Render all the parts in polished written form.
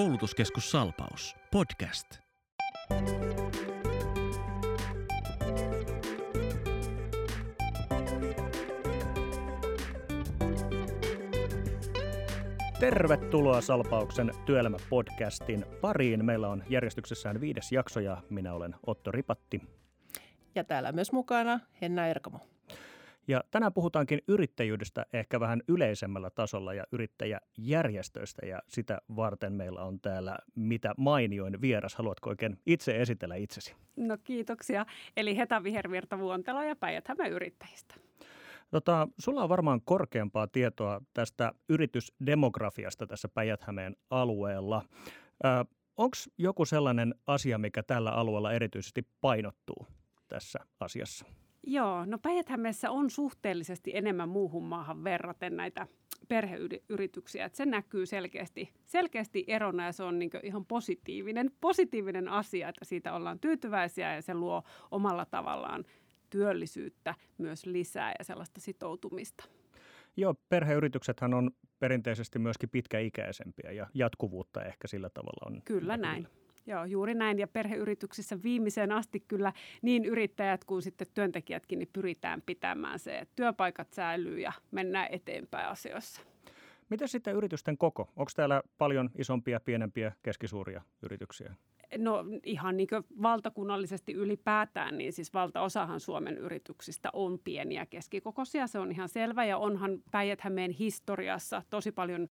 Koulutuskeskus Salpaus, podcast. Tervetuloa Salpauksen työelämäpodcastin pariin. Meillä on järjestyksessään 5. jakso ja minä olen Otto Ripatti. Ja täällä myös mukana Henna Erkamo. Ja tänään puhutaankin yrittäjyydestä ehkä vähän yleisemmällä tasolla ja yrittäjäjärjestöistä, ja sitä varten meillä on täällä mitä mainioin vieras. Haluatko oikein itse esitellä itsesi? No kiitoksia. Eli Heta Vihervirta Vuontela ja Päijät-Hämen yrittäjistä. Sulla on varmaan korkeampaa tietoa tästä yritysdemografiasta tässä Päijät-Hämeen alueella. Onko joku sellainen asia, mikä tällä alueella erityisesti painottuu tässä asiassa? Joo, no Päijät-Hämeessä on suhteellisesti enemmän muuhun maahan verraten näitä perheyrityksiä. Että se näkyy selkeästi erona, ja se on niin kuin ihan positiivinen asia, että siitä ollaan tyytyväisiä ja se luo omalla tavallaan työllisyyttä myös lisää ja sellaista sitoutumista. Joo, perheyrityksethän on perinteisesti myöskin pitkäikäisempiä ja jatkuvuutta ehkä sillä tavalla on. Kyllä näin. Joo, juuri näin. Ja perheyrityksissä viimeiseen asti kyllä niin yrittäjät kuin sitten työntekijätkin niin pyritään pitämään se, että työpaikat säilyy ja mennään eteenpäin asioissa. Miten sitten yritysten koko? Onko täällä paljon isompia, pienempiä, keskisuuria yrityksiä? No ihan niin kuin valtakunnallisesti ylipäätään, niin siis valtaosahan Suomen yrityksistä on pieniä keskikokoisia. Se on ihan selvä, ja onhan Päijät-Hämeen historiassa tosi paljon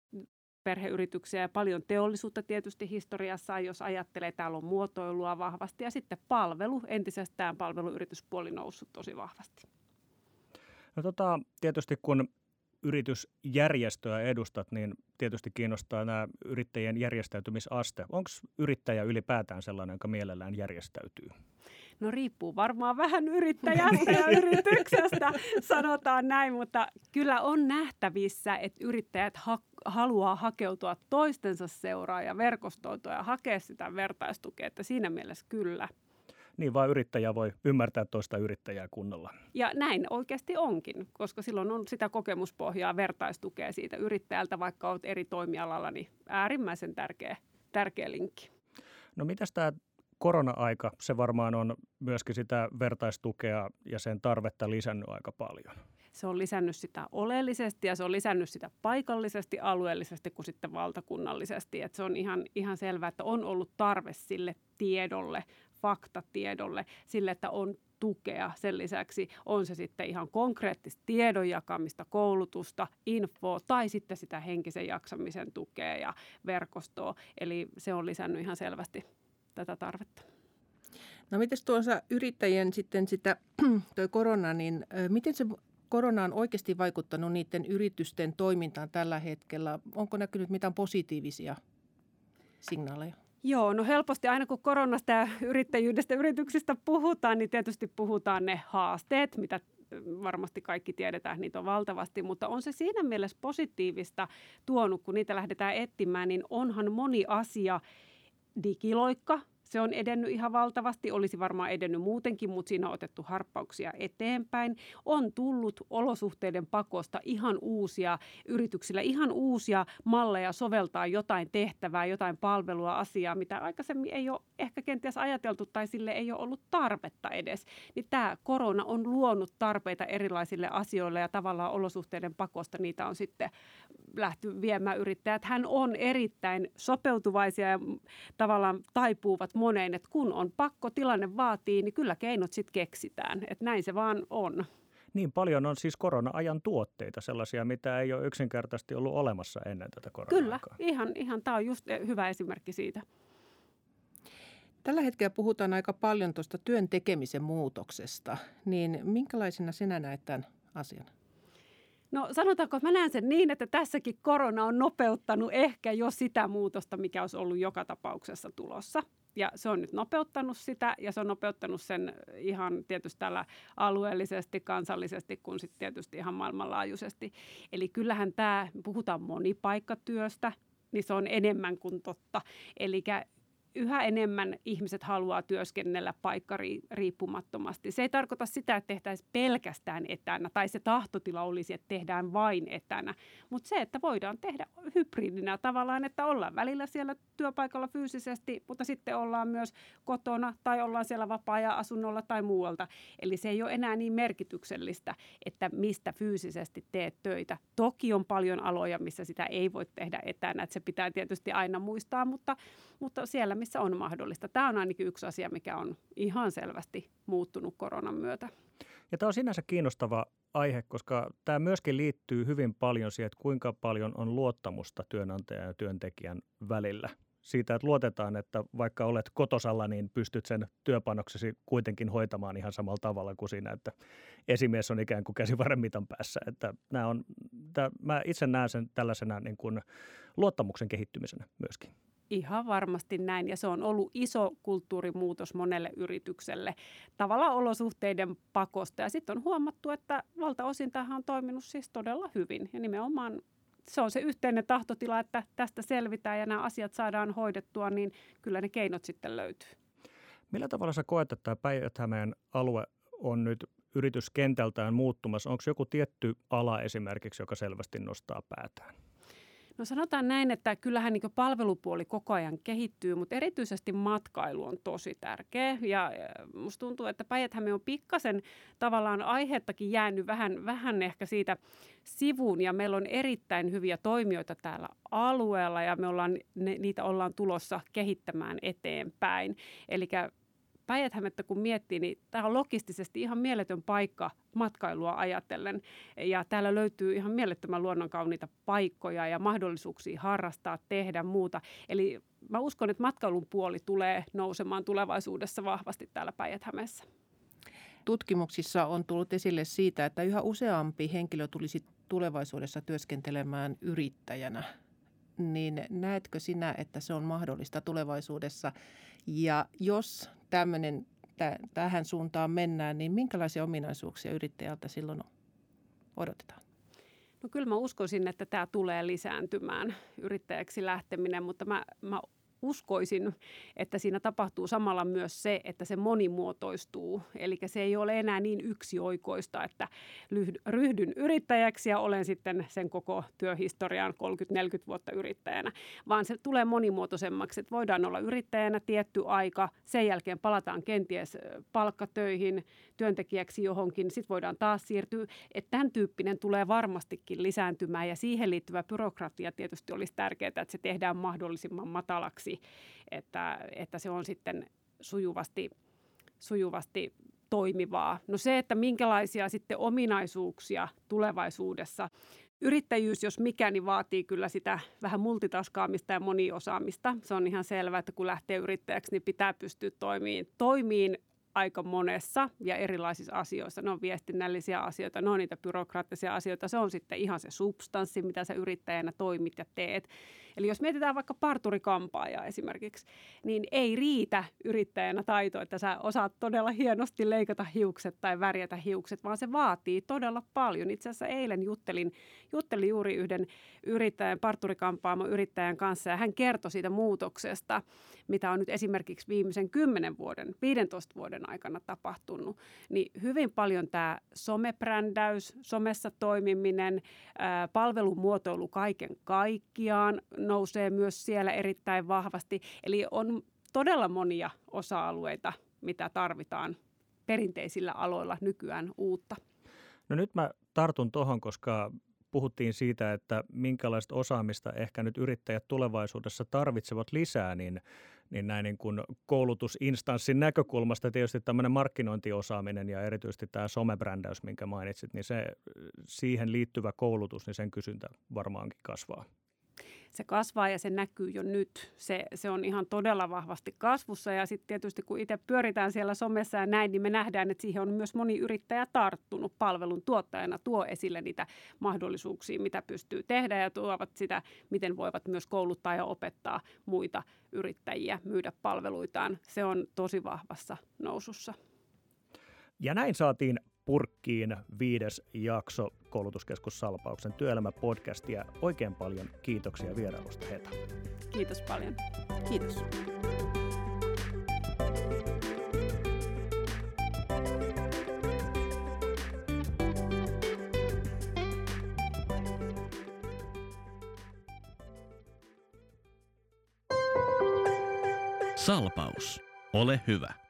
perheyrityksiä ja paljon teollisuutta tietysti historiassa, jos ajattelee, täällä on muotoilua vahvasti ja sitten palveluyrityspuoli noussut tosi vahvasti. No tietysti kun yritysjärjestöä edustat, niin tietysti kiinnostaa nämä yrittäjien järjestäytymisaste. Onko yrittäjä ylipäätään sellainen, joka mielellään järjestäytyy? No riippuu varmaan vähän yrittäjästä ja yrityksestä, sanotaan näin, mutta kyllä on nähtävissä, että yrittäjät haluaa hakeutua toistensa seuraan ja verkostoitua ja hakea sitä vertaistukea, että siinä mielessä kyllä. Niin, vaan yrittäjä voi ymmärtää toista yrittäjää kunnolla. Ja näin oikeasti onkin, koska silloin on sitä kokemuspohjaa, vertaistukea siitä yrittäjältä, vaikka olet eri toimialalla, niin äärimmäisen tärkeä linkki. No mitäs tämä korona-aika, se varmaan on myöskin sitä vertaistukea ja sen tarvetta lisännyt aika paljon. Se on lisännyt sitä oleellisesti ja se on lisännyt sitä paikallisesti, alueellisesti kuin sitten valtakunnallisesti. Et se on ihan selvää, että on ollut tarve sille tiedolle, faktatiedolle, sille, että on tukea. Sen lisäksi on se sitten ihan konkreettista tiedon jakamista, koulutusta, infoa tai sitten sitä henkisen jaksamisen tukea ja verkostoa. Eli se on lisännyt ihan selvästi tätä tarvetta. No mites tuossa yrittäjien sitten sitä toi korona, niin miten se korona on oikeasti vaikuttanut niiden yritysten toimintaan tällä hetkellä? Onko näkynyt mitään positiivisia signaaleja? Joo, no helposti aina kun koronasta ja yrittäjyydestä yrityksistä puhutaan, niin tietysti puhutaan ne haasteet, mitä varmasti kaikki tiedetään, niitä on valtavasti, mutta on se siinä mielessä positiivista tuonut, kun niitä lähdetään etsimään, niin onhan moni asia digiloikka. Se on edennyt ihan valtavasti, olisi varmaan edennyt muutenkin, mutta siinä on otettu harppauksia eteenpäin. On tullut olosuhteiden pakosta ihan uusia yrityksillä, ihan uusia malleja soveltaa jotain tehtävää, jotain palvelua, asiaa, mitä aikaisemmin ei ole ehkä kenties ajateltu tai sille ei ole ollut tarvetta edes. Niin tämä korona on luonut tarpeita erilaisille asioille ja tavallaan olosuhteiden pakosta niitä on sitten lähty viemään yrittäjät. Hän on erittäin sopeutuvaisia ja tavallaan taipuvat moneen, että kun on pakko, tilanne vaatii, niin kyllä keinot sitten keksitään. Että näin se vaan on. Niin paljon on siis korona-ajan tuotteita, sellaisia, mitä ei ole yksinkertaisesti ollut olemassa ennen tätä korona-aikaa. Kyllä, ihan tämä on just hyvä esimerkki siitä. Tällä hetkellä puhutaan aika paljon tuosta työn tekemisen muutoksesta, niin minkälaisena sinä näet tämän asian? No sanotaanko, että mä näen sen niin, että tässäkin korona on nopeuttanut ehkä jo sitä muutosta, mikä olisi ollut joka tapauksessa tulossa. Ja se on nyt nopeuttanut sitä, ja se on nopeuttanut sen ihan tietysti täällä alueellisesti, kansallisesti, kuin sitten tietysti ihan maailmanlaajuisesti. Eli kyllähän puhutaan monipaikkatyöstä, niin se on enemmän kuin totta. Eli yhä enemmän ihmiset haluaa työskennellä paikkariippumattomasti. Se ei tarkoita sitä, että tehtäisiin pelkästään etänä tai se tahtotila olisi, että tehdään vain etänä. Mutta se, että voidaan tehdä hybridinä tavallaan, että ollaan välillä siellä työpaikalla fyysisesti, mutta sitten ollaan myös kotona tai ollaan siellä vapaa-ajan asunnolla tai muualta. Eli se ei ole enää niin merkityksellistä, että mistä fyysisesti teet töitä. Toki on paljon aloja, missä sitä ei voi tehdä etänä, että se pitää tietysti aina muistaa, mutta siellä, missä on mahdollista. Tämä on ainakin yksi asia, mikä on ihan selvästi muuttunut koronan myötä. Ja tämä on sinänsä kiinnostava aihe, koska tämä myöskin liittyy hyvin paljon siihen, että kuinka paljon on luottamusta työnantajan ja työntekijän välillä. Siitä, että luotetaan, että vaikka olet kotosalla, niin pystyt sen työpanoksesi kuitenkin hoitamaan ihan samalla tavalla kuin siinä, että esimies on ikään kuin käsivarren mitan päässä. Että nämä on, mä itse näen sen tällaisena niin kuin luottamuksen kehittymisenä myöskin. Ihan varmasti näin, ja se on ollut iso kulttuurimuutos monelle yritykselle tavallaan olosuhteiden pakosta. Ja sitten on huomattu, että valtaosin tähän on toiminut siis todella hyvin, ja nimenomaan se on se yhteinen tahtotila, että tästä selvitään ja nämä asiat saadaan hoidettua, niin kyllä ne keinot sitten löytyy. Millä tavalla sä koet, että tämä Päijät-Hämeen alue on nyt yrityskentältään muuttumassa? Onko joku tietty ala esimerkiksi, joka selvästi nostaa päätään? No sanotaan näin, että kyllähän niin kuin palvelupuoli koko ajan kehittyy, mutta erityisesti matkailu on tosi tärkeä. Ja musta tuntuu, että Päijät-Häme on pikkasen tavallaan aihettakin jäänyt vähän ehkä siitä sivuun. Ja meillä on erittäin hyviä toimijoita täällä alueella ja me ollaan, niitä ollaan tulossa kehittämään eteenpäin. Eli Päijät-Hämettä kun miettii, niin tämä on logistisesti ihan mieletön paikka matkailua ajatellen. Ja täällä löytyy ihan mielettömän luonnonkauniita paikkoja ja mahdollisuuksia harrastaa, tehdä muuta. Eli mä uskon, että matkailun puoli tulee nousemaan tulevaisuudessa vahvasti täällä Päijät-Hämeessä. Tutkimuksissa on tullut esille siitä, että yhä useampi henkilö tulisi tulevaisuudessa työskentelemään yrittäjänä. Niin näetkö sinä, että se on mahdollista tulevaisuudessa? Ja jos tähän suuntaan mennään, niin minkälaisia ominaisuuksia yrittäjältä silloin odotetaan? No kyllä mä uskoisin, että tämä tulee lisääntymään yrittäjäksi lähteminen, mutta mä uskoisin, että siinä tapahtuu samalla myös se, että se monimuotoistuu. Eli se ei ole enää niin yksioikoista, että ryhdyn yrittäjäksi ja olen sitten sen koko työhistorian 30-40 vuotta yrittäjänä. Vaan se tulee monimuotoisemmaksi, että voidaan olla yrittäjänä tietty aika. Sen jälkeen palataan kenties palkkatöihin, työntekijäksi johonkin. Sitten voidaan taas siirtyä. Että tämän tyyppinen tulee varmastikin lisääntymään ja siihen liittyvä byrokratia tietysti olisi tärkeää, että se tehdään mahdollisimman matalaksi. Että se on sitten sujuvasti toimivaa. No se, että minkälaisia sitten ominaisuuksia tulevaisuudessa. Yrittäjyys, jos mikä, niin vaatii kyllä sitä vähän multitaskaamista ja moniosaamista. Se on ihan selvää, että kun lähtee yrittäjäksi, niin pitää pystyä toimiin aika monessa ja erilaisissa asioissa. Ne on viestinnällisiä asioita, ne on niitä byrokraattisia asioita. Se on sitten ihan se substanssi, mitä sä yrittäjänä toimit ja teet. Eli jos mietitään vaikka parturikampaajaa esimerkiksi, niin ei riitä yrittäjänä taito, että sä osaat todella hienosti leikata hiukset tai värjätä hiukset, vaan se vaatii todella paljon. Itse asiassa eilen juttelin juuri yhden yrittäjän, parturikampaamon yrittäjän kanssa ja hän kertoi siitä muutoksesta, mitä on nyt esimerkiksi viimeisen 15 vuoden aikana tapahtunut, niin hyvin paljon tämä somebrändäys, somessa toimiminen, palvelumuotoilu kaiken kaikkiaan nousee myös siellä erittäin vahvasti. Eli on todella monia osa-alueita, mitä tarvitaan perinteisillä aloilla nykyään uutta. No nyt mä tartun tuohon, koska puhuttiin siitä, että minkälaista osaamista ehkä nyt yrittäjät tulevaisuudessa tarvitsevat lisää, niin näin niin kuin koulutusinstanssin näkökulmasta tietysti tämmöinen markkinointiosaaminen ja erityisesti tämä somebrändäys, minkä mainitsit, niin se siihen liittyvä koulutus, niin sen kysyntä varmaankin kasvaa. Se kasvaa ja se näkyy jo nyt. Se on ihan todella vahvasti kasvussa ja sitten tietysti kun itse pyöritään siellä somessa ja näin, niin me nähdään, että siihen on myös moni yrittäjä tarttunut palvelun tuottajana, tuo esille niitä mahdollisuuksia, mitä pystyy tehdä ja tuovat sitä, miten voivat myös kouluttaa ja opettaa muita yrittäjiä myydä palveluitaan. Se on tosi vahvassa nousussa. Ja näin saatiin purkkiin 5. jakso Koulutuskeskus Salpauksen työelämäpodcastia. Oikein paljon kiitoksia vierailusta, Heta. Kiitos paljon. Kiitos. Salpaus. Ole hyvä.